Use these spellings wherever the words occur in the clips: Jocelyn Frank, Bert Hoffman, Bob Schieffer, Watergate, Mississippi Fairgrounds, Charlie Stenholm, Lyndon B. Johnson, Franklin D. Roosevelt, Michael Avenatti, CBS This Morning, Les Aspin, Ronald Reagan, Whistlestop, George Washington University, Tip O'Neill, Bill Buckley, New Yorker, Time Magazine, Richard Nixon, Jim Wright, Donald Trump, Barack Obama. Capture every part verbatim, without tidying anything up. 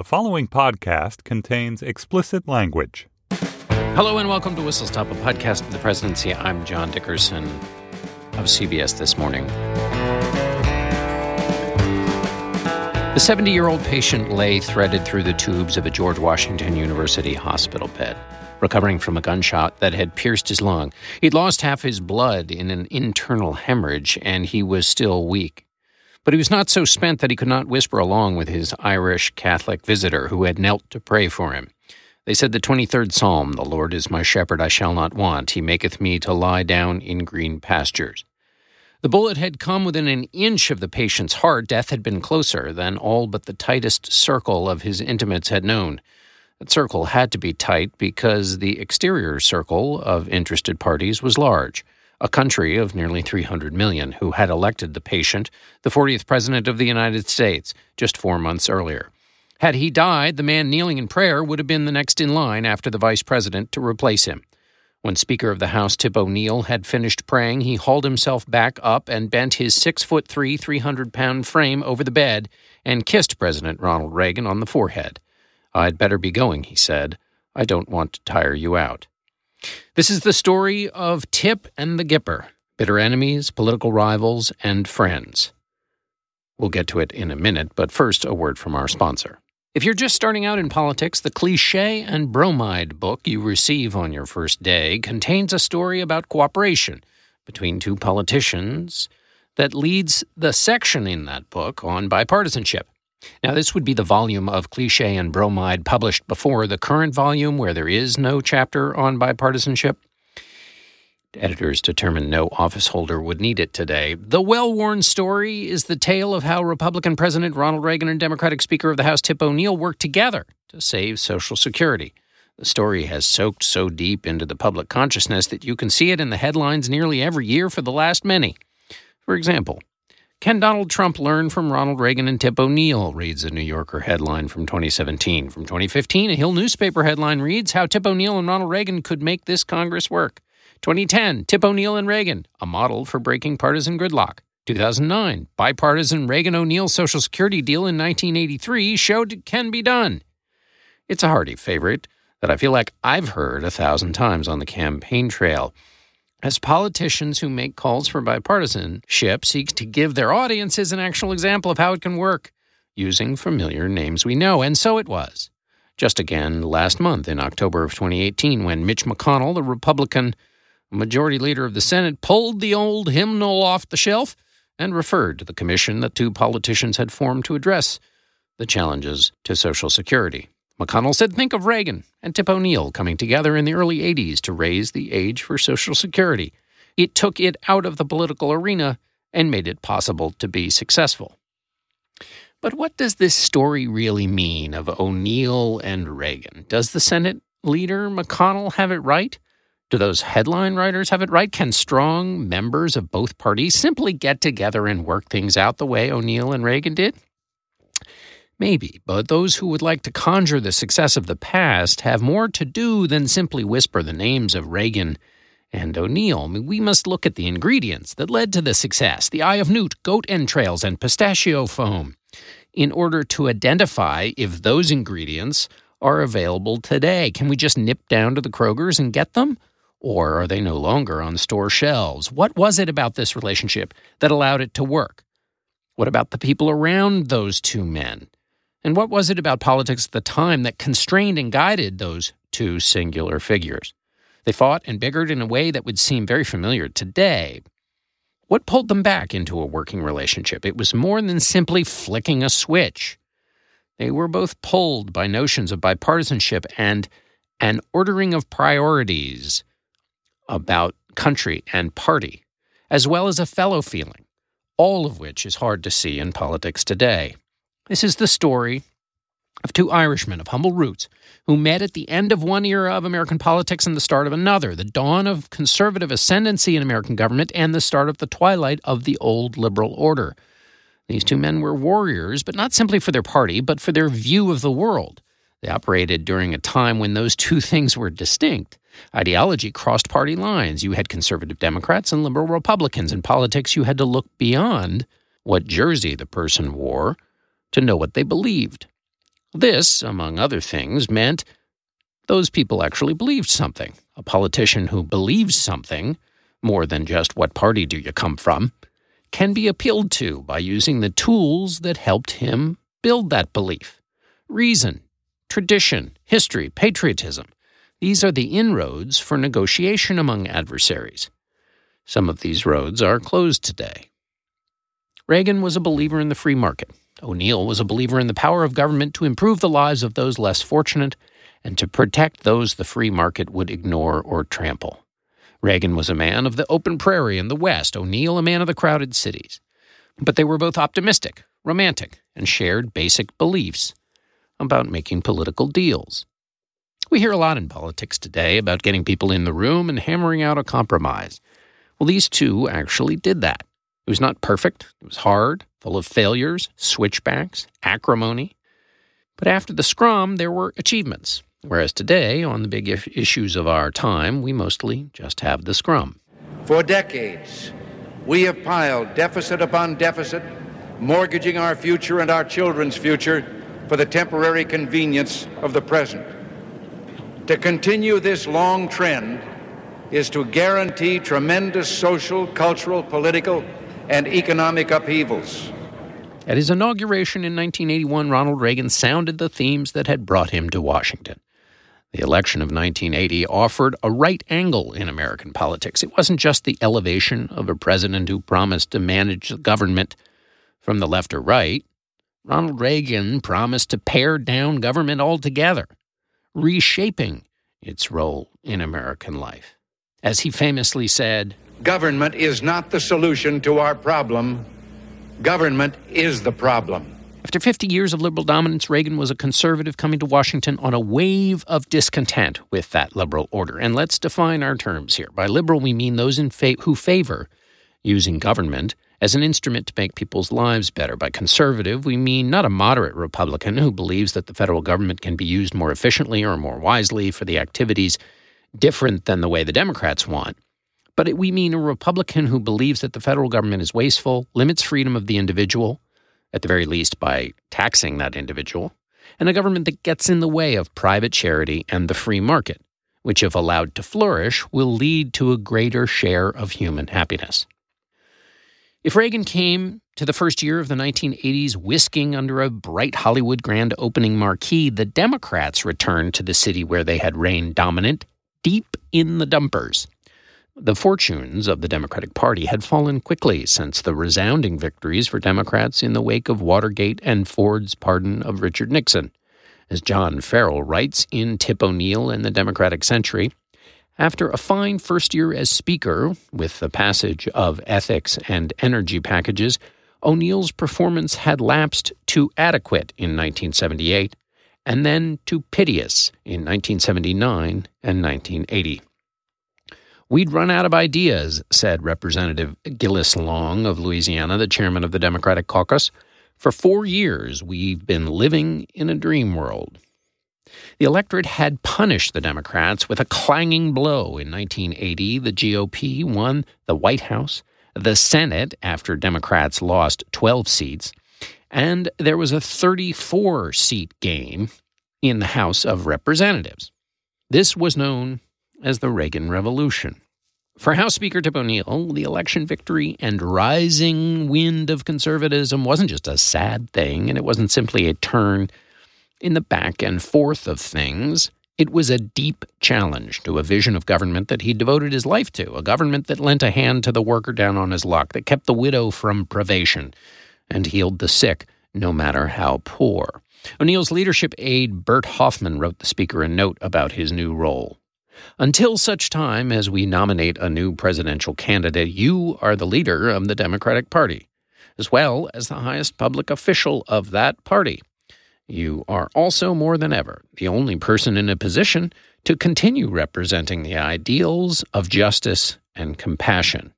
The following podcast contains explicit language. Hello and welcome to Whistlestop, a podcast of the presidency. I'm John Dickerson of C B S This Morning. The seventy-year-old patient lay threaded through the tubes of a George Washington University hospital bed, recovering from a gunshot that had pierced his lung. He'd lost half his blood in an internal hemorrhage, and he was still weak. But he was not so spent that he could not whisper along with his Irish Catholic visitor who had knelt to pray for him. They said the twenty-third Psalm, "The Lord is my shepherd, I shall not want. He maketh me to lie down in green pastures." The bullet had come within an inch of the patient's heart. Death had been closer than all but the tightest circle of his intimates had known. That circle had to be tight because the exterior circle of interested parties was large. A country of nearly three hundred million who had elected the patient, the fortieth president of the United States, just four months earlier. Had he died, the man kneeling in prayer would have been the next in line after the vice president to replace him. When Speaker of the House Tip O'Neill had finished praying, he hauled himself back up and bent his six foot three, three hundred pound frame over the bed and kissed President Ronald Reagan on the forehead. "I'd better be going," he said. "I don't want to tire you out." This is the story of Tip and the Gipper, bitter enemies, political rivals, and friends. We'll get to it in a minute, but first, a word from our sponsor. If you're just starting out in politics, the Cliché and Bromide book you receive on your first day contains a story about cooperation between two politicians that leads the section in that book on bipartisanship. Now, this would be the volume of Cliché and Bromide published before the current volume, where there is no chapter on bipartisanship. Editors determined no office holder would need it today. The well-worn story is the tale of how Republican President Ronald Reagan and Democratic Speaker of the House Tip O'Neill worked together to save Social Security. The story has soaked so deep into the public consciousness that you can see it in the headlines nearly every year for the last many. For example, "Can Donald Trump learn from Ronald Reagan and Tip O'Neill?" reads a New Yorker headline from twenty seventeen. From twenty fifteen, a Hill newspaper headline reads, "How Tip O'Neill and Ronald Reagan Could Make This Congress Work." twenty ten, "Tip O'Neill and Reagan, A Model for Breaking Partisan Gridlock." two thousand nine, "Bipartisan Reagan-O'Neill Social Security Deal in nineteen eighty-three Showed It Can Be Done." It's a hearty favorite that I feel like I've heard a thousand times on the campaign trail. As politicians who make calls for bipartisanship seek to give their audiences an actual example of how it can work, using familiar names we know, and so it was. Just again last month, in October of twenty eighteen, when Mitch McConnell, the Republican majority leader of the Senate, pulled the old hymnal off the shelf and referred to the commission that two politicians had formed to address the challenges to Social Security. McConnell said, "Think of Reagan and Tip O'Neill coming together in the early eighties to raise the age for Social Security. It took it out of the political arena and made it possible to be successful." But what does this story really mean of O'Neill and Reagan? Does the Senate leader McConnell have it right? Do those headline writers have it right? Can strong members of both parties simply get together and work things out the way O'Neill and Reagan did? Maybe, but those who would like to conjure the success of the past have more to do than simply whisper the names of Reagan and O'Neill. I mean, we must look at the ingredients that led to the success, the eye of newt, goat entrails, and pistachio foam, in order to identify if those ingredients are available today. Can we just nip down to the Kroger's and get them? Or are they no longer on store shelves? What was it about this relationship that allowed it to work? What about the people around those two men? And what was it about politics at the time that constrained and guided those two singular figures? They fought and bickered in a way that would seem very familiar today. What pulled them back into a working relationship? It was more than simply flicking a switch. They were both pulled by notions of bipartisanship and an ordering of priorities about country and party, as well as a fellow feeling, all of which is hard to see in politics today. This is the story of two Irishmen of humble roots who met at the end of one era of American politics and the start of another, the dawn of conservative ascendancy in American government and the start of the twilight of the old liberal order. These two men were warriors, but not simply for their party, but for their view of the world. They operated during a time when those two things were distinct. Ideology crossed party lines. You had conservative Democrats and liberal Republicans. In politics, you had to look beyond what jersey the person wore to know what they believed. This, among other things, meant those people actually believed something. A politician who believes something, more than just what party do you come from, can be appealed to by using the tools that helped him build that belief. Reason, tradition, history, patriotism. These are the inroads for negotiation among adversaries. Some of these roads are closed today. Reagan was a believer in the free market. O'Neill was a believer in the power of government to improve the lives of those less fortunate and to protect those the free market would ignore or trample. Reagan was a man of the open prairie in the West, O'Neill a man of the crowded cities. But they were both optimistic, romantic, and shared basic beliefs about making political deals. We hear a lot in politics today about getting people in the room and hammering out a compromise. Well, these two actually did that. It was not perfect. It was hard, full of failures, switchbacks, acrimony. But after the scrum, there were achievements. Whereas today, on the big issues of our time, we mostly just have the scrum. For decades, we have piled deficit upon deficit, mortgaging our future and our children's future for the temporary convenience of the present. To continue this long trend is to guarantee tremendous social, cultural, political, and economic upheavals. At his inauguration in nineteen eighty-one, Ronald Reagan sounded the themes that had brought him to Washington. The election of nineteen eighty offered a right angle in American politics. It wasn't just the elevation of a president who promised to manage the government from the left or right. Ronald Reagan promised to pare down government altogether, reshaping its role in American life. As he famously said, "Government is not the solution to our problem. Government is the problem." After fifty years of liberal dominance, Reagan was a conservative coming to Washington on a wave of discontent with that liberal order. And let's define our terms here. By liberal, we mean those in fa- who favor using government as an instrument to make people's lives better. By conservative, we mean not a moderate Republican who believes that the federal government can be used more efficiently or more wisely for the activities different than the way the Democrats want. But we mean a Republican who believes that the federal government is wasteful, limits freedom of the individual, at the very least by taxing that individual, and a government that gets in the way of private charity and the free market, which, if allowed to flourish, will lead to a greater share of human happiness. If Reagan came to the first year of the nineteen eighties whisking under a bright Hollywood grand opening marquee, the Democrats returned to the city where they had reigned dominant, deep in the dumpers. The fortunes of the Democratic Party had fallen quickly since the resounding victories for Democrats in the wake of Watergate and Ford's pardon of Richard Nixon. As John Farrell writes in Tip O'Neill and the Democratic Century, after a fine first year as Speaker, with the passage of ethics and energy packages, O'Neill's performance had lapsed to adequate in nineteen seventy-eight, and then to piteous in nineteen seventy-nine and nineteen eighty. "We'd run out of ideas," said Representative Gillis Long of Louisiana, the chairman of the Democratic caucus. "For four years, we've been living in a dream world." The electorate had punished the Democrats with a clanging blow. In nineteen eighty, the G O P won the White House, the Senate, after Democrats lost twelve seats, and there was a thirty-four seat gain in the House of Representatives. This was known as the Reagan Revolution. For House Speaker Tip O'Neill, the election victory and rising wind of conservatism wasn't just a sad thing, and it wasn't simply a turn in the back and forth of things. It was a deep challenge to a vision of government that he devoted his life to, a government that lent a hand to the worker down on his luck, that kept the widow from privation and healed the sick, no matter how poor. O'Neill's leadership aide, Bert Hoffman, wrote the Speaker a note about his new role. "Until such time as we nominate a new presidential candidate, you are the leader of the Democratic Party, as well as the highest public official of that party. You are also, more than ever, the only person in a position to continue representing the ideals of justice and compassion."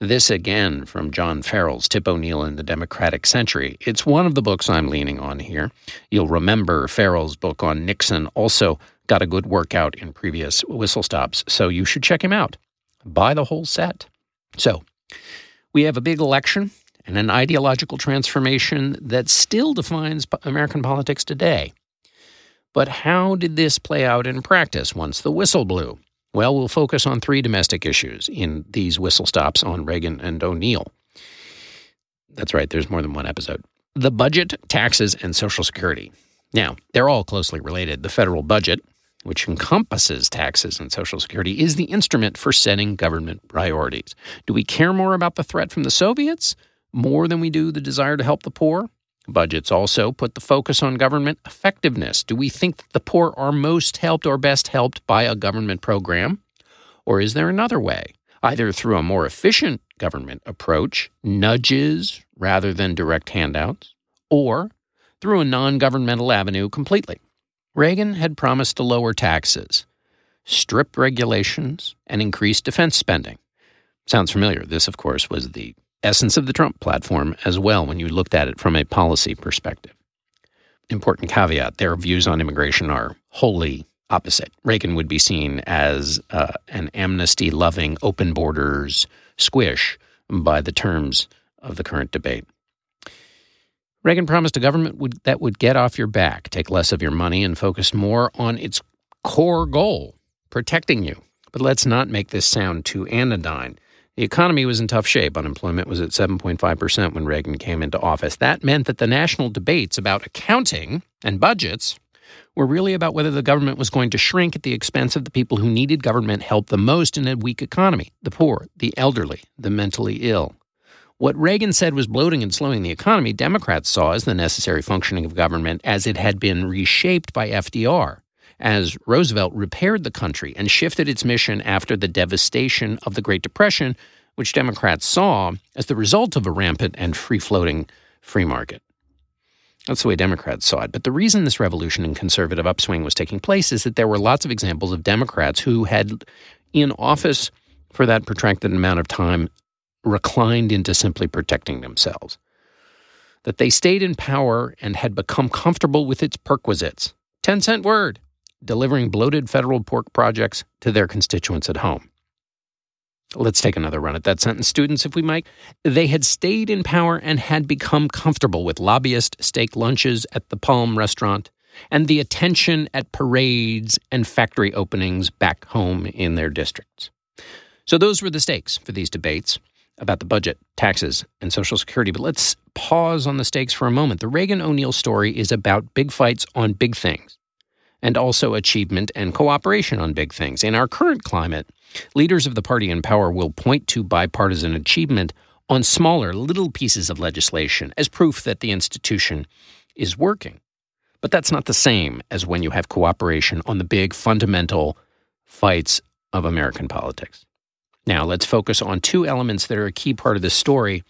This again from John Farrell's Tip O'Neill in the Democratic Century. It's one of the books I'm leaning on here. You'll remember Farrell's book on Nixon also got a good workout in previous Whistlestops, so you should check him out. Buy the whole set. So, we have a big election and an ideological transformation that still defines American politics today. But how did this play out in practice once the whistle blew? Well, we'll focus on three domestic issues in these whistle stops on Reagan and O'Neill. That's right, there's more than one episode. The budget, taxes, and Social Security. Now, they're all closely related. The federal budget, which encompasses taxes and Social Security, is the instrument for setting government priorities. Do we care more about the threat from the Soviets more than we do the desire to help the poor? Budgets also put the focus on government effectiveness. Do we think that the poor are most helped or best helped by a government program? Or is there another way? Either through a more efficient government approach, nudges rather than direct handouts, or through a non-governmental avenue completely. Reagan had promised to lower taxes, strip regulations, and increase defense spending. Sounds familiar. This, of course, was the essence of the Trump platform as well when you looked at it from a policy perspective. Important caveat, their views on immigration are wholly opposite. Reagan would be seen as uh, an amnesty-loving, open borders squish by the terms of the current debate. Reagan promised a government would, that would get off your back, take less of your money, and focus more on its core goal, protecting you. But let's not make this sound too anodyne. The economy was in tough shape. Unemployment was at seven point five percent when Reagan came into office. That meant that the national debates about accounting and budgets were really about whether the government was going to shrink at the expense of the people who needed government help the most in a weak economy, the poor, the elderly, the mentally ill. What Reagan said was bloating and slowing the economy, Democrats saw as the necessary functioning of government as it had been reshaped by F D R, as Roosevelt repaired the country and shifted its mission after the devastation of the Great Depression, which Democrats saw as the result of a rampant and free-floating free market. That's the way Democrats saw it. But the reason this revolution and conservative upswing was taking place is that there were lots of examples of Democrats who had, in office for that protracted amount of time, reclined into simply protecting themselves, that they stayed in power and had become comfortable with its perquisites. Ten-cent word, delivering bloated federal pork projects to their constituents at home. Let's take another run at that sentence, students, if we might. They had stayed in power and had become comfortable with lobbyist steak lunches at the Palm Restaurant and the attention at parades and factory openings back home in their districts. So those were the stakes for these debates about the budget, taxes, and Social Security. But let's pause on the stakes for a moment. The Reagan-O'Neill story is about big fights on big things, and also achievement and cooperation on big things. In our current climate, leaders of the party in power will point to bipartisan achievement on smaller, little pieces of legislation as proof that the institution is working. But that's not the same as when you have cooperation on the big, fundamental fights of American politics. Now, let's focus on two elements that are a key part of this story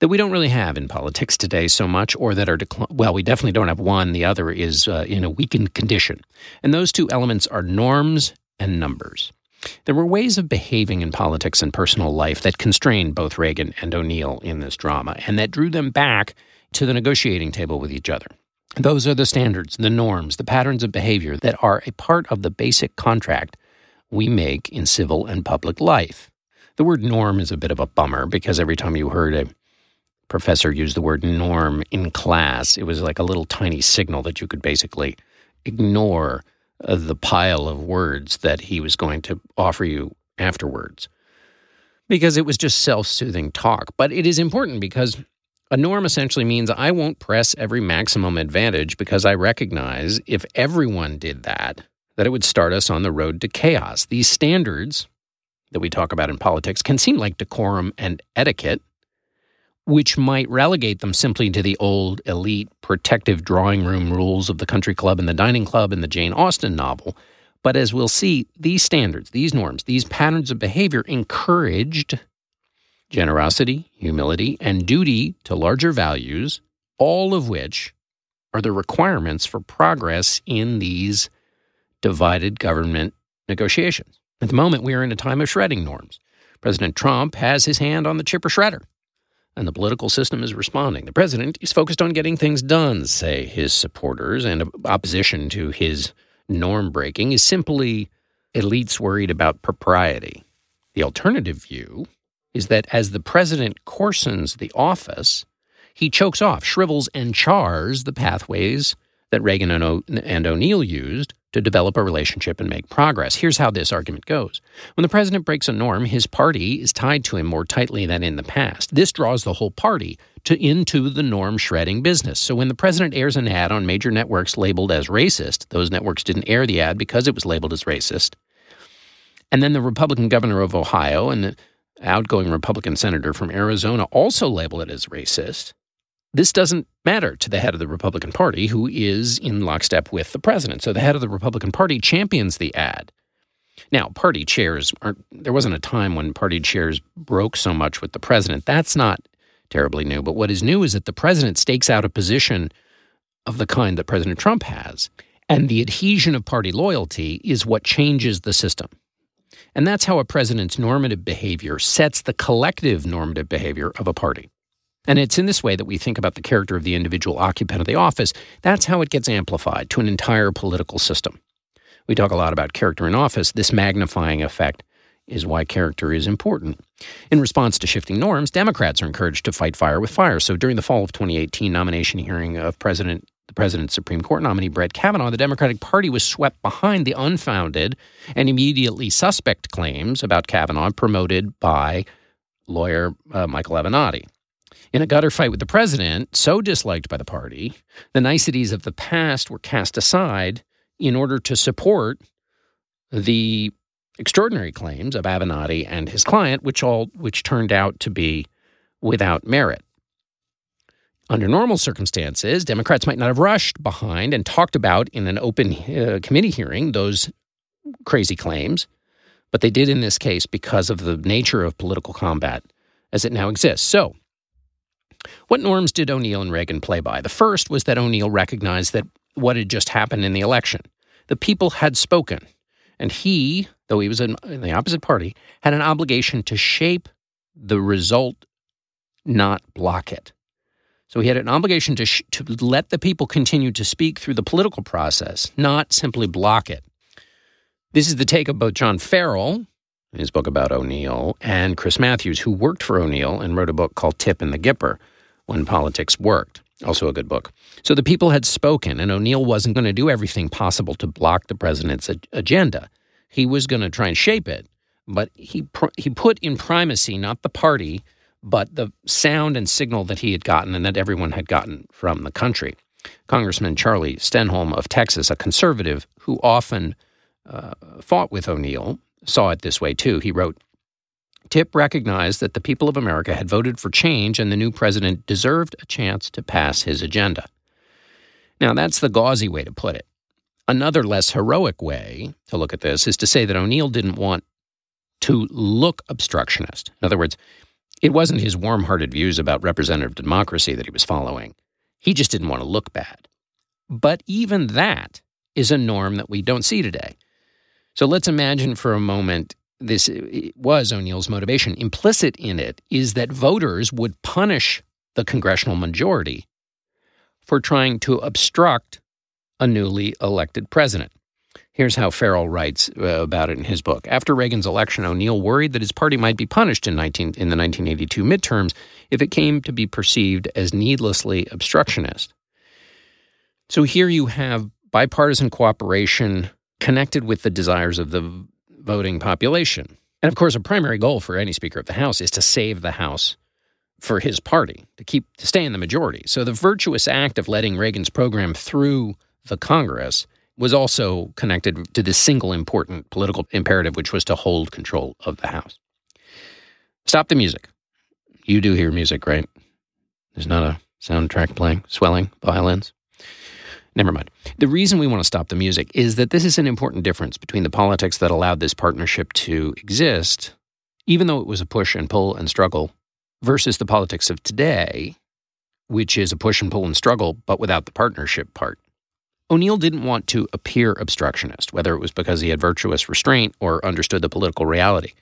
that we don't really have in politics today so much, or that are, decl- well, we definitely don't have one. The other is uh, in a weakened condition. And those two elements are norms and numbers. There were ways of behaving in politics and personal life that constrained both Reagan and O'Neill in this drama, and that drew them back to the negotiating table with each other. Those are the standards, the norms, the patterns of behavior that are a part of the basic contract we make in civil and public life. The word norm is a bit of a bummer because every time you heard a professor use the word norm in class, it was like a little tiny signal that you could basically ignore uh, the pile of words that he was going to offer you afterwards, because it was just self-soothing talk. But it is important because a norm essentially means I won't press every maximum advantage because I recognize if everyone did that, that it would start us on the road to chaos. These standards that we talk about in politics can seem like decorum and etiquette, which might relegate them simply to the old, elite, protective drawing room rules of the country club and the dining club and the Jane Austen novel. But as we'll see, these standards, these norms, these patterns of behavior encouraged generosity, humility, and duty to larger values, all of which are the requirements for progress in these divided government negotiations. At the moment, we are in a time of shredding norms. President Trump has his hand on the chipper shredder, and the political system is responding. The president is focused on getting things done, say his supporters, and opposition to his norm-breaking is simply elites worried about propriety. The alternative view is that as the president coarsens the office, he chokes off, shrivels, and chars the pathways that Reagan and, o- and O'Neill used to develop a relationship and make progress. Here's how this argument goes. When the president breaks a norm, his party is tied to him more tightly than in the past. This draws the whole party to into the norm-shredding business. So when the president airs an ad on major networks labeled as racist, those networks didn't air the ad because it was labeled as racist, and then the Republican governor of Ohio and the outgoing Republican senator from Arizona also label it as racist, this doesn't matter to the head of the Republican Party, who is in lockstep with the president. So the head of the Republican Party champions the ad. Now, party chairs aren't, there wasn't a time when party chairs broke so much with the president. That's not terribly new. But what is new is that the president stakes out a position of the kind that President Trump has. And the adhesion of party loyalty is what changes the system. And that's how a president's normative behavior sets the collective normative behavior of a party. And it's in this way that we think about the character of the individual occupant of the office. That's how it gets amplified to an entire political system. We talk a lot about character in office. This magnifying effect is why character is important. In response to shifting norms, Democrats are encouraged to fight fire with fire. So during the fall of twenty eighteen nomination hearing of President the president's Supreme Court nominee, Brett Kavanaugh, the Democratic Party was swept behind the unfounded and immediately suspect claims about Kavanaugh promoted by lawyer uh, Michael Avenatti. In a gutter fight with the president, so disliked by the party, the niceties of the past were cast aside in order to support the extraordinary claims of Avenatti and his client, which all which turned out to be without merit. Under normal circumstances, Democrats might not have rushed behind and talked about in an open uh, committee hearing those crazy claims, but they did in this case because of the nature of political combat as it now exists. So, what norms did O'Neill and Reagan play by? The first was that O'Neill recognized that what had just happened in the election. The people had spoken, and he, though he was in the opposite party, had an obligation to shape the result, not block it. So he had an obligation to, sh- to let the people continue to speak through the political process, not simply block it. This is the take of both John Farrell, in his book about O'Neill, and Chris Matthews, who worked for O'Neill and wrote a book called Tip and the Gipper, When Politics Worked, also a good book. So the people had spoken, and O'Neill wasn't going to do everything possible to block the president's ag- agenda. He was going to try and shape it, but he pr- he put in primacy not the party, but the sound and signal that he had gotten and that everyone had gotten from the country. Congressman Charlie Stenholm of Texas, a conservative who often uh, fought with O'Neill, saw it this way too. He wrote, "Tip recognized that the people of America had voted for change and the new president deserved a chance to pass his agenda." Now, that's the gauzy way to put it. Another less heroic way to look at this is to say that O'Neill didn't want to look obstructionist. In other words, it wasn't his warm-hearted views about representative democracy that he was following. He just didn't want to look bad. But even that is a norm that we don't see today. So let's imagine for a moment this was O'Neill's motivation. Implicit in it is that voters would punish the congressional majority for trying to obstruct a newly elected president. Here's how Farrell writes about it in his book. After Reagan's election, O'Neill worried that his party might be punished in, nineteen, in the nineteen eighty-two midterms if it came to be perceived as needlessly obstructionist. So here you have bipartisan cooperation connected with the desires of the voting population. And, of course, a primary goal for any Speaker of the House is to save the House for his party, to keep to stay in the majority. So the virtuous act of letting Reagan's program through the Congress was also connected to this single important political imperative, which was to hold control of the House. Stop the music. You do hear music, right? There's not a soundtrack playing, swelling, violins. Never mind. The reason we want to stop the music is that this is an important difference between the politics that allowed this partnership to exist, even though it was a push and pull and struggle, versus the politics of today, which is a push and pull and struggle, but without the partnership part. O'Neill didn't want to appear obstructionist, whether it was because he had virtuous restraint or understood the political reality.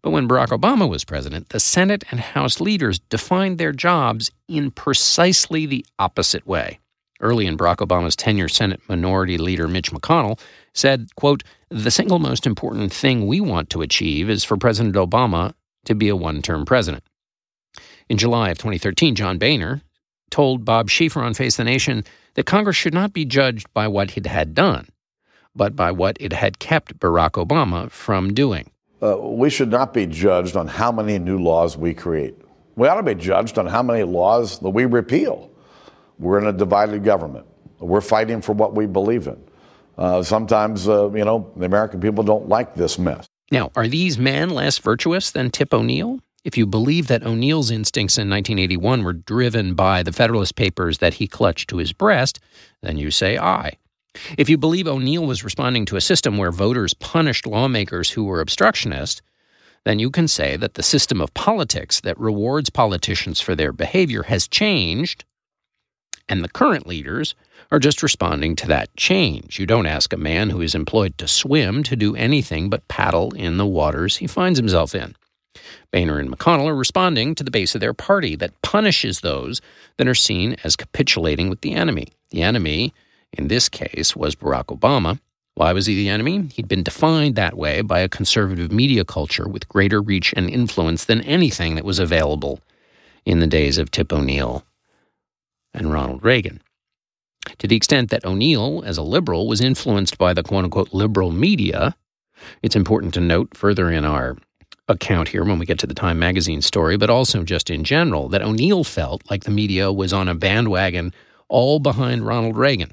But when Barack Obama was president, the Senate and House leaders defined their jobs in precisely the opposite way. Early in Barack Obama's tenure, Senate Minority Leader Mitch McConnell said, quote, "The single most important thing we want to achieve is for President Obama to be a one-term president." In July of twenty thirteen, John Boehner, told Bob Schieffer on Face the Nation that Congress should not be judged by what it had done, but by what it had kept Barack Obama from doing. Uh, we should not be judged on how many new laws we create. We ought to be judged on how many laws that we repeal. We're in a divided government. We're fighting for what we believe in. Uh, sometimes, uh, you know, the American people don't like this mess. Now, are these men less virtuous than Tip O'Neill? If you believe that O'Neill's instincts in nineteen eighty-one were driven by the Federalist Papers that he clutched to his breast, then you say aye. If you believe O'Neill was responding to a system where voters punished lawmakers who were obstructionists, then you can say that the system of politics that rewards politicians for their behavior has changed, and the current leaders are just responding to that change. You don't ask a man who is employed to swim to do anything but paddle in the waters he finds himself in. Boehner and McConnell are responding to the base of their party that punishes those that are seen as capitulating with the enemy. The enemy, in this case, was Barack Obama. Why was he the enemy? He'd been defined that way by a conservative media culture with greater reach and influence than anything that was available in the days of Tip O'Neill and Ronald Reagan. To the extent that O'Neill, as a liberal, was influenced by the quote-unquote liberal media, it's important to note further in our account here when we get to the Time Magazine story, but also just in general, that O'Neill felt like the media was on a bandwagon all behind Ronald Reagan.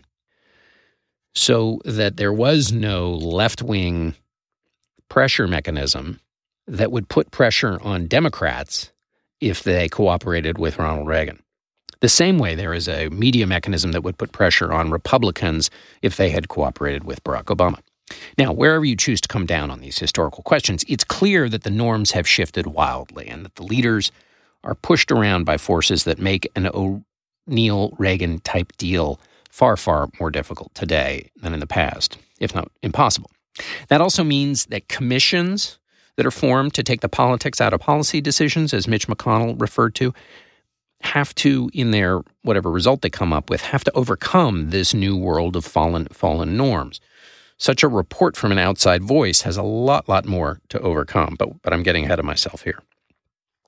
So that there was no left-wing pressure mechanism that would put pressure on Democrats if they cooperated with Ronald Reagan. The same way there is a media mechanism that would put pressure on Republicans if they had cooperated with Barack Obama. Now, wherever you choose to come down on these historical questions, it's clear that the norms have shifted wildly and that the leaders are pushed around by forces that make an O'Neill-Reagan type deal far, far more difficult today than in the past, if not impossible. That also means that commissions that are formed to take the politics out of policy decisions, as Mitch McConnell referred to, have to, in their whatever result they come up with, have to overcome this new world of fallen, fallen norms. Such a report from an outside voice has a lot, lot more to overcome, but, but I'm getting ahead of myself here.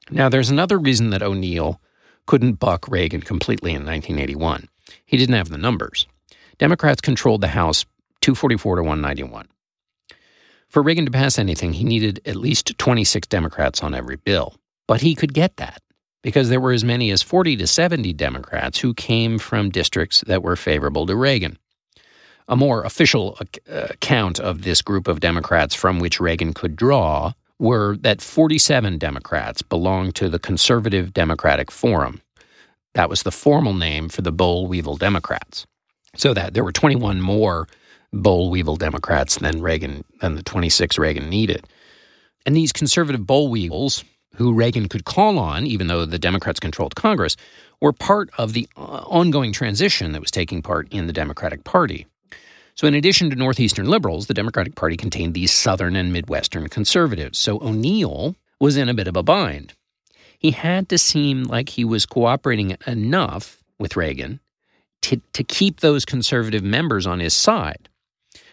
Now, there's another reason that O'Neill couldn't buck Reagan completely in nineteen eighty-one. He didn't have the numbers. Democrats controlled the House two forty-four to one ninety-one. For Reagan to pass anything, he needed at least twenty-six Democrats on every bill. But he could get that because there were as many as forty to seventy Democrats who came from districts that were favorable to Reagan. A more official account of this group of Democrats from which Reagan could draw were that forty-seven Democrats belonged to the Conservative Democratic Forum. That was the formal name for the boll weevil Democrats. So that there were twenty-one more boll weevil Democrats than Reagan, than the twenty-six Reagan needed. And these conservative boll weevils, who Reagan could call on, even though the Democrats controlled Congress, were part of the ongoing transition that was taking part in the Democratic Party. So in addition to Northeastern liberals, the Democratic Party contained these Southern and Midwestern conservatives. So O'Neill was in a bit of a bind. He had to seem like he was cooperating enough with Reagan to, to keep those conservative members on his side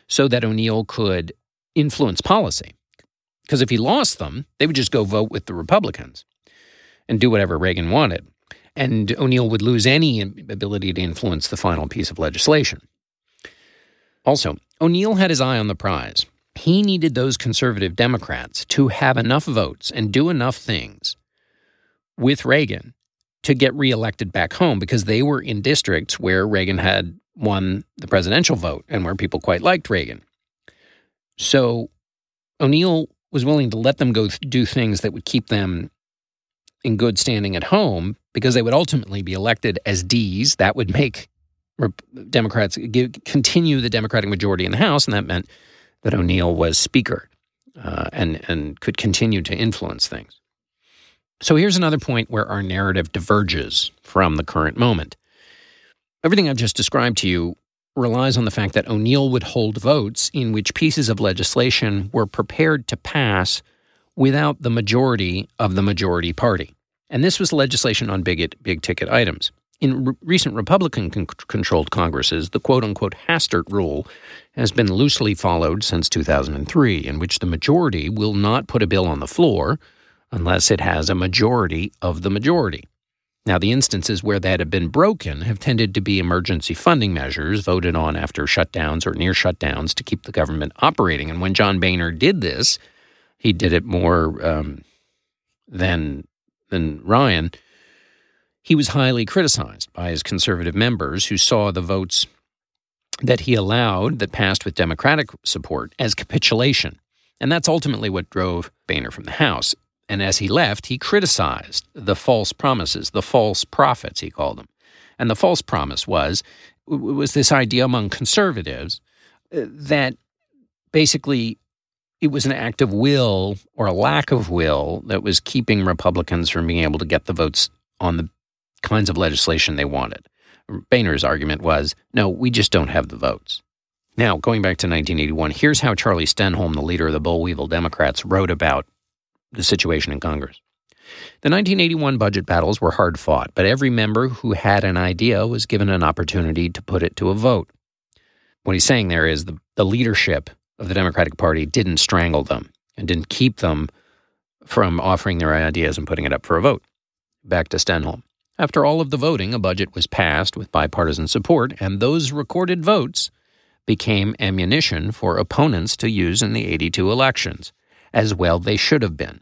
so that O'Neill could influence policy. Because if he lost them, they would just go vote with the Republicans and do whatever Reagan wanted. And O'Neill would lose any ability to influence the final piece of legislation. Also, O'Neill had his eye on the prize. He needed those conservative Democrats to have enough votes and do enough things with Reagan to get reelected back home because they were in districts where Reagan had won the presidential vote and where people quite liked Reagan. So O'Neill was willing to let them go th- do things that would keep them in good standing at home because they would ultimately be elected as D's. That would make rep- Democrats give, continue the Democratic majority in the House, and that meant that O'Neill was Speaker uh, and, and could continue to influence things. So here's another point where our narrative diverges from the current moment. Everything I've just described to you relies on the fact that O'Neill would hold votes in which pieces of legislation were prepared to pass without the majority of the majority party. And this was legislation on big, big ticket items. In re- recent Republican-controlled Congresses, the quote-unquote Hastert rule has been loosely followed since two thousand three, in which the majority will not put a bill on the floor unless it has a majority of the majority. Now, the instances where that have been broken have tended to be emergency funding measures voted on after shutdowns or near shutdowns to keep the government operating. And when John Boehner did this, he did it more um, than than Ryan. He was highly criticized by his conservative members who saw the votes that he allowed that passed with Democratic support as capitulation. And that's ultimately what drove Boehner from the House. And as he left, he criticized the false promises, the false prophets, he called them. And the false promise was, was this idea among conservatives that basically it was an act of will or a lack of will that was keeping Republicans from being able to get the votes on the kinds of legislation they wanted. Boehner's argument was, no, we just don't have the votes. Now, going back to nineteen eighty-one, here's how Charlie Stenholm, the leader of the Bullweevil Democrats, wrote about the situation in Congress. The nineteen eighty-one budget battles were hard fought, but every member who had an idea was given an opportunity to put it to a vote. What he's saying there is the, the leadership of the Democratic Party didn't strangle them and didn't keep them from offering their ideas and putting it up for a vote. Back to Stenholm. After all of the voting, a budget was passed with bipartisan support, and those recorded votes became ammunition for opponents to use in the eighty-two elections, as well they should have been.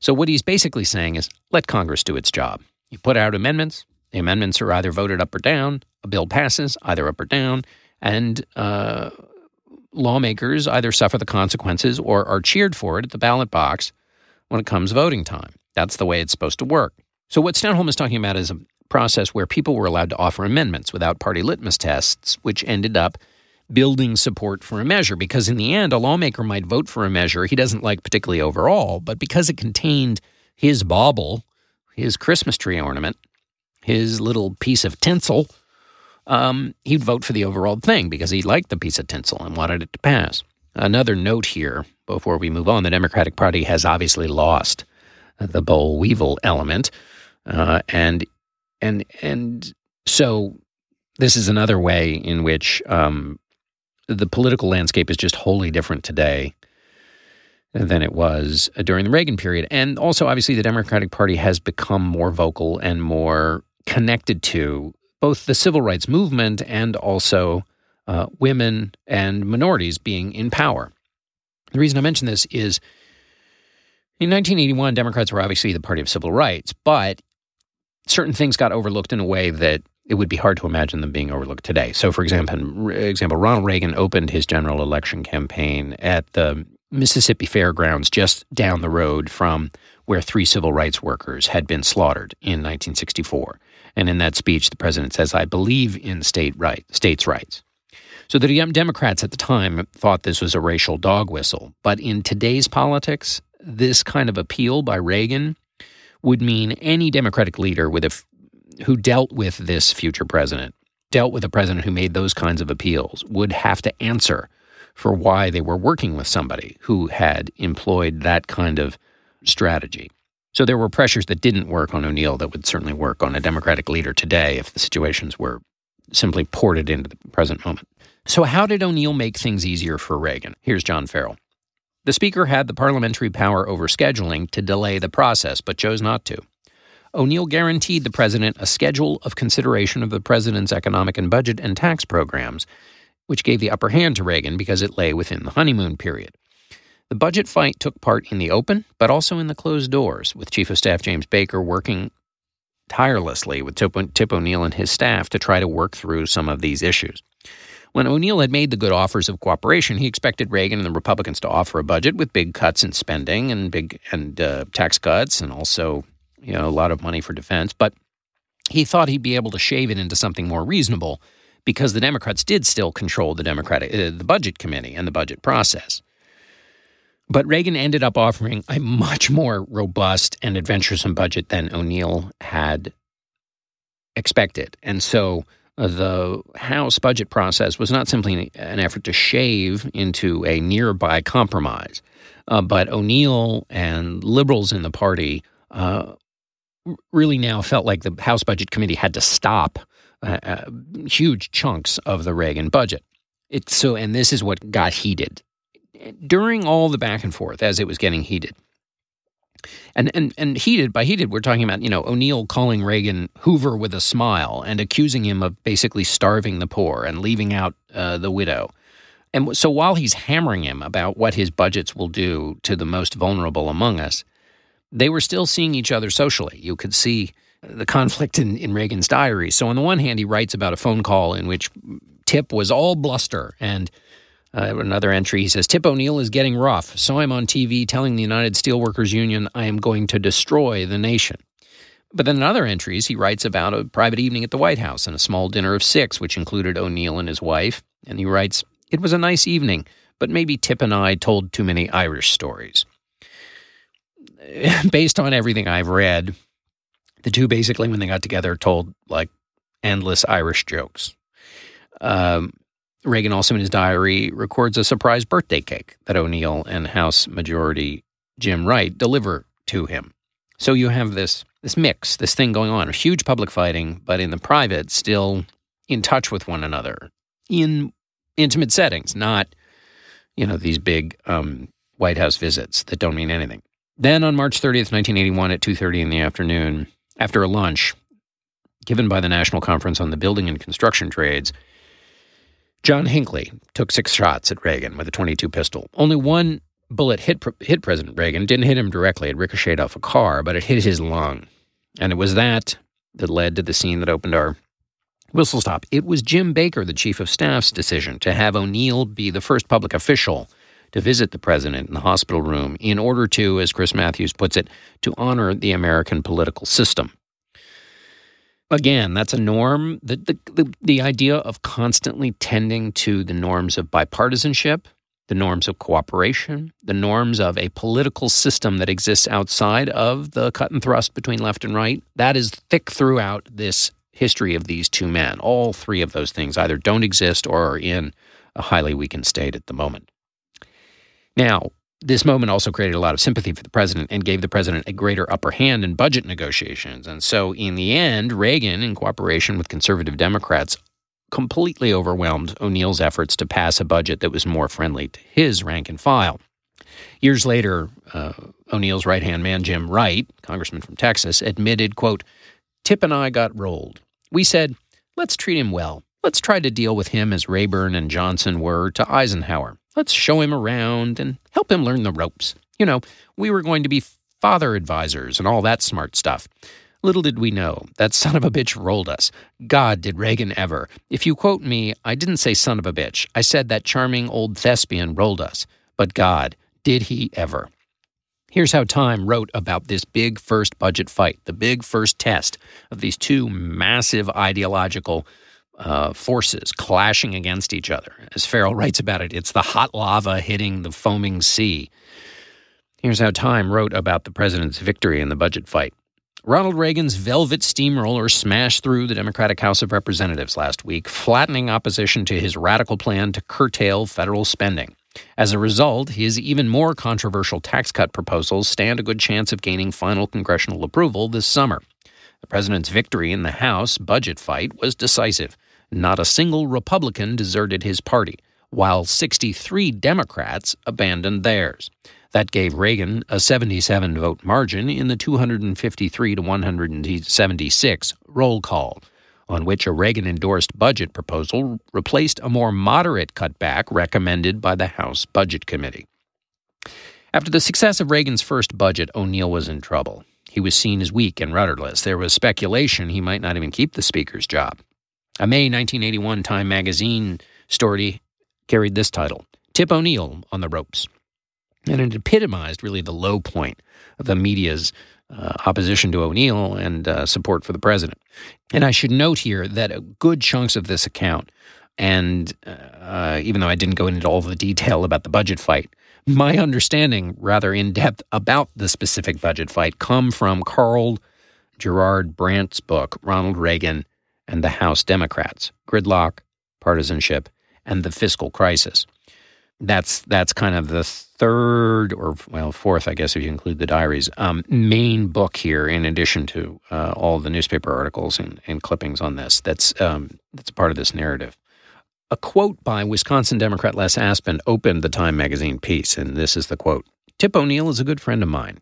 So what he's basically saying is, let Congress do its job. You put out amendments, the amendments are either voted up or down, a bill passes, either up or down, and uh, lawmakers either suffer the consequences or are cheered for it at the ballot box when it comes voting time. That's the way it's supposed to work. So what Stenholm is talking about is a process where people were allowed to offer amendments without party litmus tests, which ended up building support for a measure. Because in the end, a lawmaker might vote for a measure he doesn't like particularly overall, but because it contained his bauble, his Christmas tree ornament, his little piece of tinsel, um, he'd vote for the overall thing because he liked the piece of tinsel and wanted it to pass. Another note here before we move on, the Democratic Party has obviously lost the Bullweevil element. Uh, and and and so this is another way in which um, the political landscape is just wholly different today than it was during the Reagan period. And also, obviously, the Democratic Party has become more vocal and more connected to both the civil rights movement and also uh, women and minorities being in power. The reason I mention this is in nineteen eighty-one, Democrats were obviously the party of civil rights, but certain things got overlooked in a way that it would be hard to imagine them being overlooked today. So, for example, example, Ronald Reagan opened his general election campaign at the Mississippi Fairgrounds just down the road from where three civil rights workers had been slaughtered in nineteen sixty-four. And in that speech, the president says, I believe in state right, states' rights. So the Democrats at the time thought this was a racial dog whistle. But in today's politics, this kind of appeal by Reagan would mean any Democratic leader with a, who dealt with this future president, dealt with a president who made those kinds of appeals, would have to answer for why they were working with somebody who had employed that kind of strategy. So there were pressures that didn't work on O'Neill that would certainly work on a Democratic leader today if the situations were simply ported into the present moment. So how did O'Neill make things easier for Reagan? Here's John Farrell. The Speaker had the parliamentary power over scheduling to delay the process, but chose not to. O'Neill guaranteed the President a schedule of consideration of the President's economic and budget and tax programs, which gave the upper hand to Reagan because it lay within the honeymoon period. The budget fight took part in the open, but also in the closed doors, with Chief of Staff James Baker working tirelessly with Tip O'Neill and his staff to try to work through some of these issues. When O'Neill had made the good offers of cooperation, he expected Reagan and the Republicans to offer a budget with big cuts in spending and big and uh, tax cuts and also, you know, a lot of money for defense. But he thought he'd be able to shave it into something more reasonable because the Democrats did still control the Democratic uh, the budget committee and the budget process. But Reagan ended up offering a much more robust and adventuresome budget than O'Neill had expected, and so the House budget process was not simply an effort to shave into a nearby compromise, uh, but O'Neill and liberals in the party uh, really now felt like the House Budget Committee had to stop uh, uh, huge chunks of the Reagan budget. It, so, and this is what got heated. During all the back and forth, as it was getting heated, And and and heated, by heated, we're talking about, you know, O'Neill calling Reagan Hoover with a smile and accusing him of basically starving the poor and leaving out uh, the widow. And so while he's hammering him about what his budgets will do to the most vulnerable among us, they were still seeing each other socially. You could see the conflict in, in Reagan's diary. So on the one hand, he writes about a phone call in which Tip was all bluster, and Uh, another entry, he says, Tip O'Neill is getting rough. Saw him on T V telling the United Steelworkers Union, I am going to destroy the nation. But then in other entries, he writes about a private evening at the White House and a small dinner of six, which included O'Neill and his wife. And he writes, it was a nice evening, but maybe Tip and I told too many Irish stories. Based on everything I've read, the two basically, when they got together, told like endless Irish jokes. Um... Reagan also in his diary records a surprise birthday cake that O'Neill and House Majority Jim Wright deliver to him. So you have this this mix, this thing going on, huge public fighting, but in the private, still in touch with one another in intimate settings, not, you know, these big um, White House visits that don't mean anything. Then on March thirtieth, nineteen eighty-one at two thirty in the afternoon, after a lunch given by the National Conference on the Building and Construction Trades, John Hinckley took six shots at Reagan with a twenty-two pistol. Only one bullet hit hit President Reagan. It didn't hit him directly. It ricocheted off a car, but it hit his lung. And it was that that led to the scene that opened our whistle-stop. It was Jim Baker, the chief of staff's decision, to have O'Neill be the first public official to visit the president in the hospital room in order to, as Chris Matthews puts it, to honor the American political system. Again, that's a norm. The, the the the idea of constantly tending to the norms of bipartisanship, the norms of cooperation, the norms of a political system that exists outside of the cut and thrust between left and right, that is thick throughout this history of these two men. All three of those things either don't exist or are in a highly weakened state at the moment. Now, this moment also created a lot of sympathy for the president and gave the president a greater upper hand in budget negotiations. And so in the end, Reagan, in cooperation with conservative Democrats, completely overwhelmed O'Neill's efforts to pass a budget that was more friendly to his rank and file. Years later, uh, O'Neill's right-hand man, Jim Wright, congressman from Texas, admitted, quote, Tip and I got rolled. We said, let's treat him well. Let's try to deal with him as Rayburn and Johnson were to Eisenhower. Let's show him around and help him learn the ropes. You know, we were going to be father advisors and all that smart stuff. Little did we know, that son of a bitch rolled us. God, did Reagan ever. If you quote me, I didn't say son of a bitch. I said that charming old thespian rolled us. But God, did he ever. Here's how Time wrote about this big first budget fight, the big first test of these two massive ideological Uh, forces clashing against each other. As Farrell writes about it, it's the hot lava hitting the foaming sea. Here's how Time wrote about the president's victory in the budget fight. Ronald Reagan's velvet steamroller smashed through the Democratic House of Representatives last week, flattening opposition to his radical plan to curtail federal spending. As a result, his even more controversial tax cut proposals stand a good chance of gaining final congressional approval this summer. The president's victory in the House budget fight was decisive. Not a single Republican deserted his party, while sixty-three Democrats abandoned theirs. That gave Reagan a seventy-seven vote margin in the two hundred fifty-three to one hundred seventy-six roll call, on which a Reagan-endorsed budget proposal replaced a more moderate cutback recommended by the House Budget Committee. After the success of Reagan's first budget, O'Neill was in trouble. He was seen as weak and rudderless. There was speculation he might not even keep the speaker's job. A May nineteen eighty-one Time Magazine story carried this title, Tip O'Neill on the Ropes. And it epitomized really the low point of the media's uh, opposition to O'Neill and uh, support for the president. And I should note here that good chunks of this account, and uh, even though I didn't go into all the detail about the budget fight, my understanding rather in depth about the specific budget fight come from Carl Gerard Brandt's book, Ronald Reagan and the House Democrats, Gridlock, Partisanship, and the Fiscal Crisis. That's that's kind of the third or, well, fourth, I guess, if you include the diaries, um, main book here, in addition to uh, all the newspaper articles and, and clippings on this. That's, um, that's part of this narrative. A quote by Wisconsin Democrat Les Aspin opened the Time magazine piece, and this is the quote. Tip O'Neill is a good friend of mine.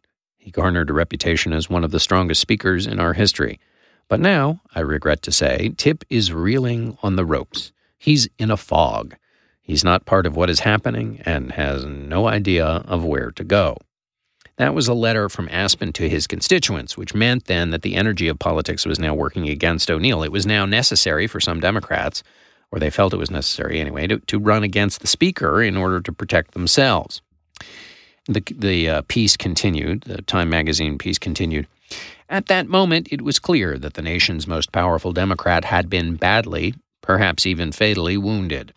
He garnered a reputation as one of the strongest speakers in our history. But now, I regret to say, Tip is reeling on the ropes. He's in a fog. He's not part of what is happening and has no idea of where to go. That was a letter from Aspin to his constituents, which meant then that the energy of politics was now working against O'Neill. It was now necessary for some Democrats, or they felt it was necessary anyway, to, to run against the speaker in order to protect themselves. The, the uh, piece continued, the Time Magazine piece continued. At that moment, it was clear that the nation's most powerful Democrat had been badly, perhaps even fatally, wounded.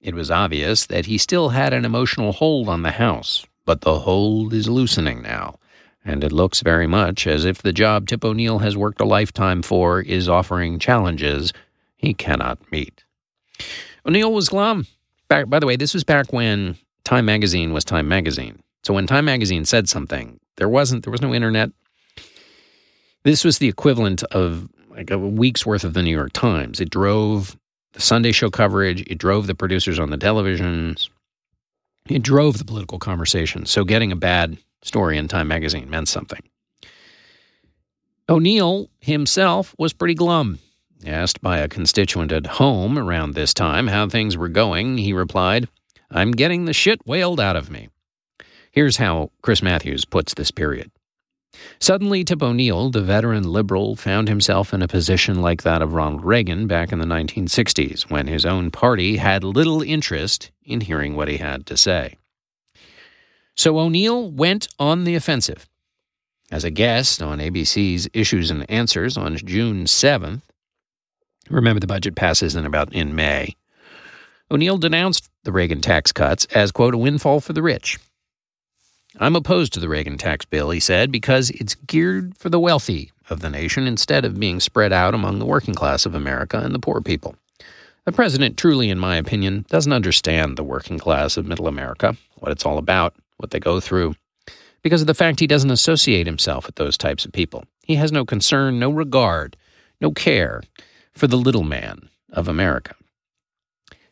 It was obvious that he still had an emotional hold on the House. But the hold is loosening now, and it looks very much as if the job Tip O'Neill has worked a lifetime for is offering challenges he cannot meet. O'Neill was glum. Back, by the way, this was back when Time Magazine was Time Magazine. So when Time Magazine said something, there wasn't, there was no internet. This was the equivalent of like a week's worth of the New York Times. It drove the Sunday show coverage. It drove the producers on the televisions. It drove the political conversation, so getting a bad story in Time Magazine meant something. O'Neill himself was pretty glum. Asked by a constituent at home around this time how things were going, he replied, "I'm getting the shit wailed out of me." Here's how Chris Matthews puts this period. Suddenly, Tip O'Neill, the veteran liberal, found himself in a position like that of Ronald Reagan back in the nineteen sixties, when his own party had little interest in hearing what he had to say. So O'Neill went on the offensive. As a guest on A B C's Issues and Answers on June seventh, remember the budget passes in about in May, O'Neill denounced the Reagan tax cuts as, quote, a windfall for the rich. I'm opposed to the Reagan tax bill, he said, because it's geared for the wealthy of the nation instead of being spread out among the working class of America and the poor people. The president truly, in my opinion, doesn't understand the working class of middle America, what it's all about, what they go through, because of the fact he doesn't associate himself with those types of people. He has no concern, no regard, no care for the little man of America.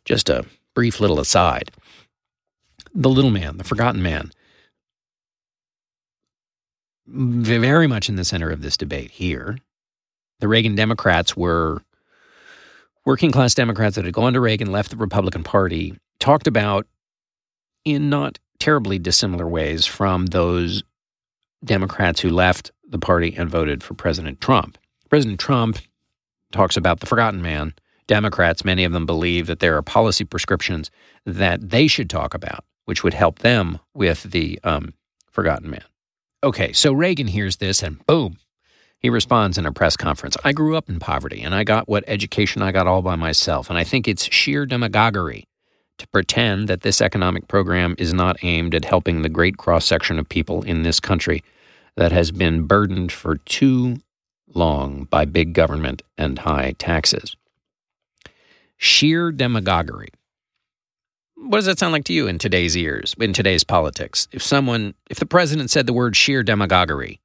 Just a brief little aside. The little man, the forgotten man, very much in the center of this debate here. The Reagan Democrats were working-class Democrats that had gone to Reagan, left the Republican Party, talked about in not terribly dissimilar ways from those Democrats who left the party and voted for President Trump. President Trump talks about the forgotten man. Democrats, many of them, believe that there are policy prescriptions that they should talk about, which would help them with the um, forgotten man. Okay, so Reagan hears this and boom, he responds in a press conference. I grew up in poverty and I got what education I got all by myself. And I think it's sheer demagoguery to pretend that this economic program is not aimed at helping the great cross-section of people in this country that has been burdened for too long by big government and high taxes. Sheer demagoguery. What does that sound like to you in today's ears, in today's politics? If someone, if the president said the word sheer demagoguery,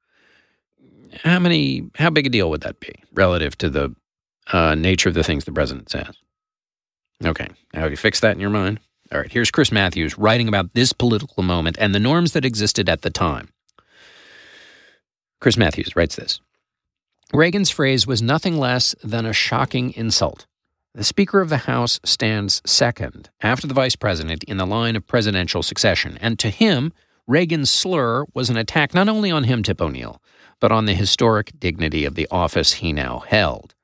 how many, how big a deal would that be relative to the uh, nature of the things the president says? Okay, now have you fixed that in your mind? All right, here's Chris Matthews writing about this political moment and the norms that existed at the time. Chris Matthews writes this. Reagan's phrase was nothing less than a shocking insult. The Speaker of the House stands second after the Vice President in the line of presidential succession, and to him, Reagan's slur was an attack not only on him, Tip O'Neill, but on the historic dignity of the office he now held.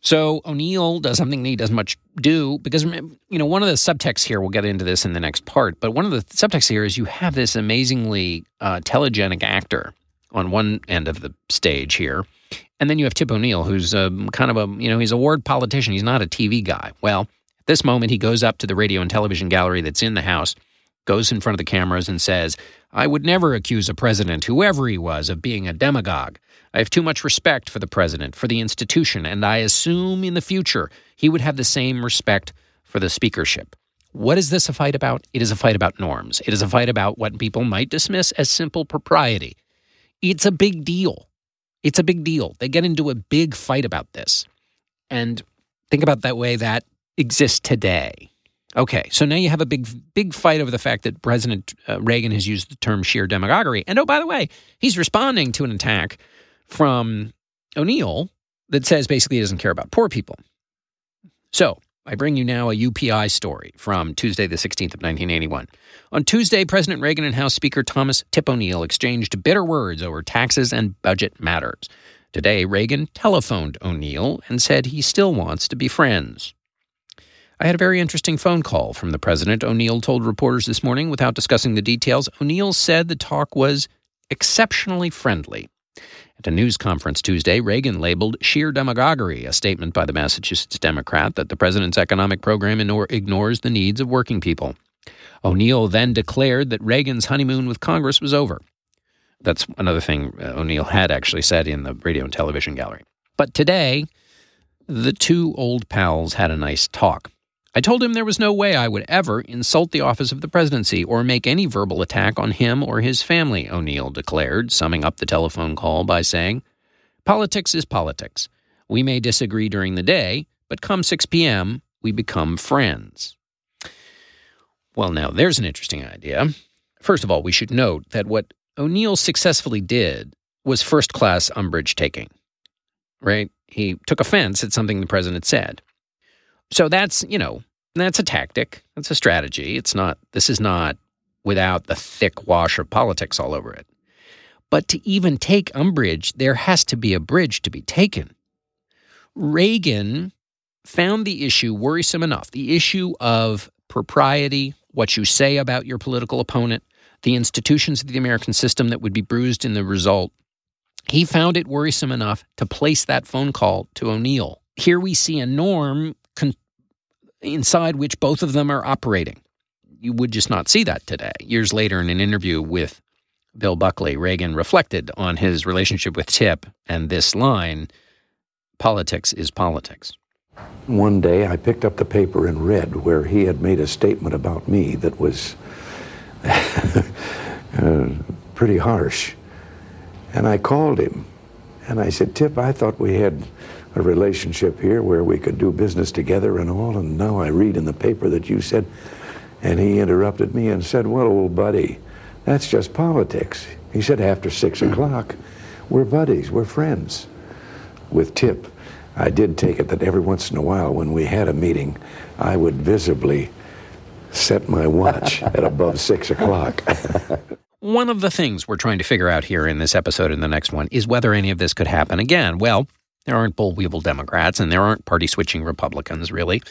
So O'Neill does something he doesn't much do because, you know, one of the subtexts here, we'll get into this in the next part, but one of the subtexts here is you have this amazingly uh, telegenic actor on one end of the stage here. And then you have Tip O'Neill, who's a, kind of a, you know, he's a ward politician. He's not a T V guy. Well, at this moment, he goes up to the radio and television gallery that's in the House, goes in front of the cameras and says, I would never accuse a president, whoever he was, of being a demagogue. I have too much respect for the president, for the institution, and I assume in the future he would have the same respect for the speakership. What is this a fight about? It is a fight about norms. It is a fight about what people might dismiss as simple propriety. It's a big deal. It's a big deal. They get into a big fight about this. And think about that way that exists today. Okay, so now you have a big, big fight over the fact that President uh, Reagan has used the term sheer demagoguery. And oh, by the way, he's responding to an attack from O'Neill that says basically he doesn't care about poor people. So I bring you now a U P I story from Tuesday, the sixteenth of nineteen eighty-one. On Tuesday, President Reagan and House Speaker Thomas Tip O'Neill exchanged bitter words over taxes and budget matters. Today, Reagan telephoned O'Neill and said he still wants to be friends. I had a very interesting phone call from the president, O'Neill told reporters this morning. Without discussing the details, O'Neill said the talk was exceptionally friendly. At a news conference Tuesday, Reagan labeled sheer demagoguery a statement by the Massachusetts Democrat that the president's economic program ignores the needs of working people. O'Neill then declared that Reagan's honeymoon with Congress was over. That's another thing O'Neill had actually said in the radio and television gallery. But today, the two old pals had a nice talk. I told him there was no way I would ever insult the office of the presidency or make any verbal attack on him or his family, O'Neill declared, summing up the telephone call by saying, "Politics is politics. We may disagree during the day, but come six p.m., we become friends." Well, now, there's an interesting idea. First of all, we should note that what O'Neill successfully did was first-class umbrage taking, right? He took offense at something the president said. So that's, you know, that's a tactic. That's a strategy. It's not, this is not without the thick wash of politics all over it. But to even take umbrage, there has to be a bridge to be taken. Reagan found the issue worrisome enough. The issue of propriety, what you say about your political opponent, the institutions of the American system that would be bruised in the result. He found it worrisome enough to place that phone call to O'Neill. Here we see a norm inside which both of them are operating. You would just not see that today. Years later, in an interview with Bill Buckley, Reagan reflected on his relationship with Tip and this line, "Politics is politics." One day I picked up the paper and read where he had made a statement about me that was uh, pretty harsh. And I called him and I said, "Tip, I thought we had a relationship here where we could do business together and all, and now I read in the paper that you said," and he interrupted me and said, "Well, old buddy, that's just politics." He said, "After six o'clock, we're buddies, we're friends." With Tip, I did take it that every once in a while when we had a meeting, I would visibly set my watch at above six o'clock. One of the things we're trying to figure out here in this episode and the next one is whether any of this could happen again. Well, there aren't bull-weevil Democrats, and there aren't party-switching Republicans, really.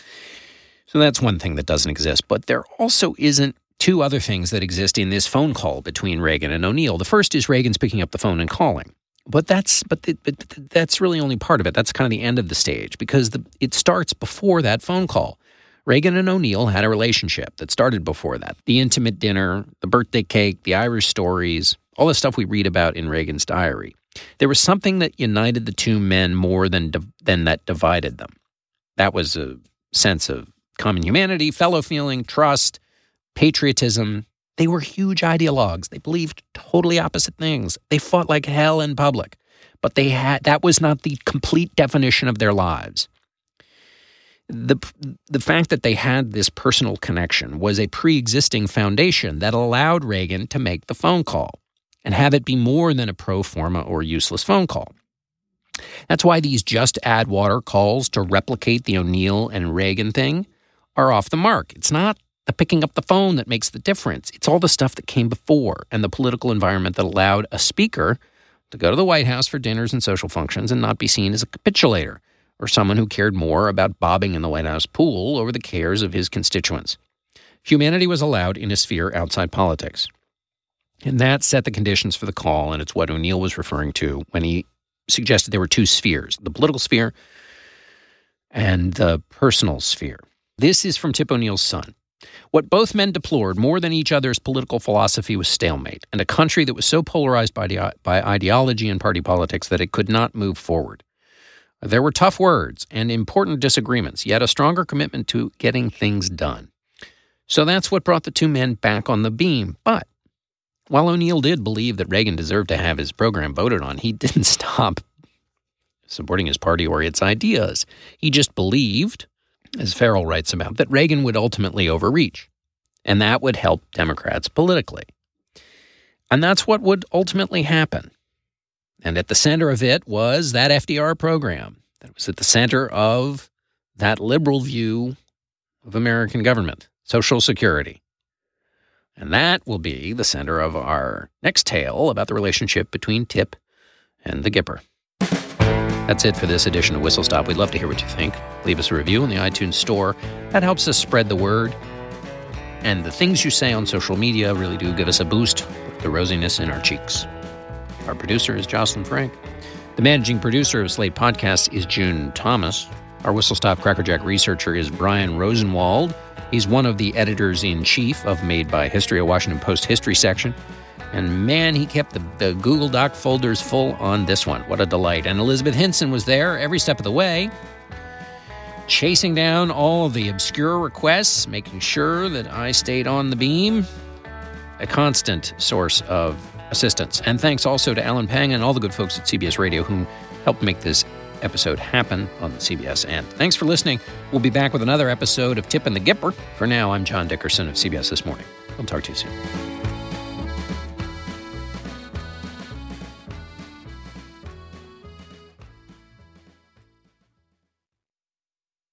So that's one thing that doesn't exist. But there also isn't two other things that exist in this phone call between Reagan and O'Neill. The first is Reagan's picking up the phone and calling. But that's but, the, but that's really only part of it. That's kind of the end of the stage, because the, it starts before that phone call. Reagan and O'Neill had a relationship that started before that. The intimate dinner, the birthday cake, the Irish stories, all the stuff we read about in Reagan's diary. There was something that united the two men more than than that divided them. That was a sense of common humanity, fellow feeling, trust, patriotism. They were huge ideologues. They believed totally opposite things. They fought like hell in public, but they had that was not the complete definition of their lives. The, the fact that they had this personal connection was a pre-existing foundation that allowed Reagan to make the phone call and have it be more than a pro forma or useless phone call. That's why these just add water calls to replicate the O'Neill and Reagan thing are off the mark. It's not the picking up the phone that makes the difference. It's all the stuff that came before and the political environment that allowed a speaker to go to the White House for dinners and social functions and not be seen as a capitulator or someone who cared more about bobbing in the White House pool over the cares of his constituents. Humanity was allowed in a sphere outside politics. And that set the conditions for the call, and it's what O'Neill was referring to when he suggested there were two spheres, the political sphere and the personal sphere. This is from Tip O'Neill's son. What both men deplored more than each other's political philosophy was stalemate, and a country that was so polarized by, ide- by ideology and party politics that it could not move forward. There were tough words and important disagreements, yet a stronger commitment to getting things done. So that's what brought the two men back on the beam, but while O'Neill did believe that Reagan deserved to have his program voted on, he didn't stop supporting his party or its ideas. He just believed as Farrell writes about, that Reagan would ultimately overreach, and that would help Democrats politically. And that's what would ultimately happen. And at the center of it was that F D R program that was at the center of that liberal view of American government, Social Security. And that will be the center of our next tale about the relationship between Tip and the Gipper. That's it for this edition of Whistle Stop. We'd love to hear what you think. Leave us a review in the iTunes store. That helps us spread the word. And the things you say on social media really do give us a boost, the rosiness in our cheeks. Our producer is Jocelyn Frank. The managing producer of Slate Podcasts is June Thomas. Our Whistle Stop Crackerjack researcher is Brian Rosenwald. He's one of the editors-in-chief of Made by History, a Washington Post history section. And man, he kept the, the Google Doc folders full on this one. What a delight. And Elizabeth Henson was there every step of the way, chasing down all of the obscure requests, making sure that I stayed on the beam. A constant source of assistance. And thanks also to Alan Pang and all the good folks at C B S Radio who helped make this episode happen on the C B S end. Thanks for listening. We'll be back with another episode of Tip and the Gipper. For now, I'm John Dickerson of C B S This Morning. I'll talk to you soon.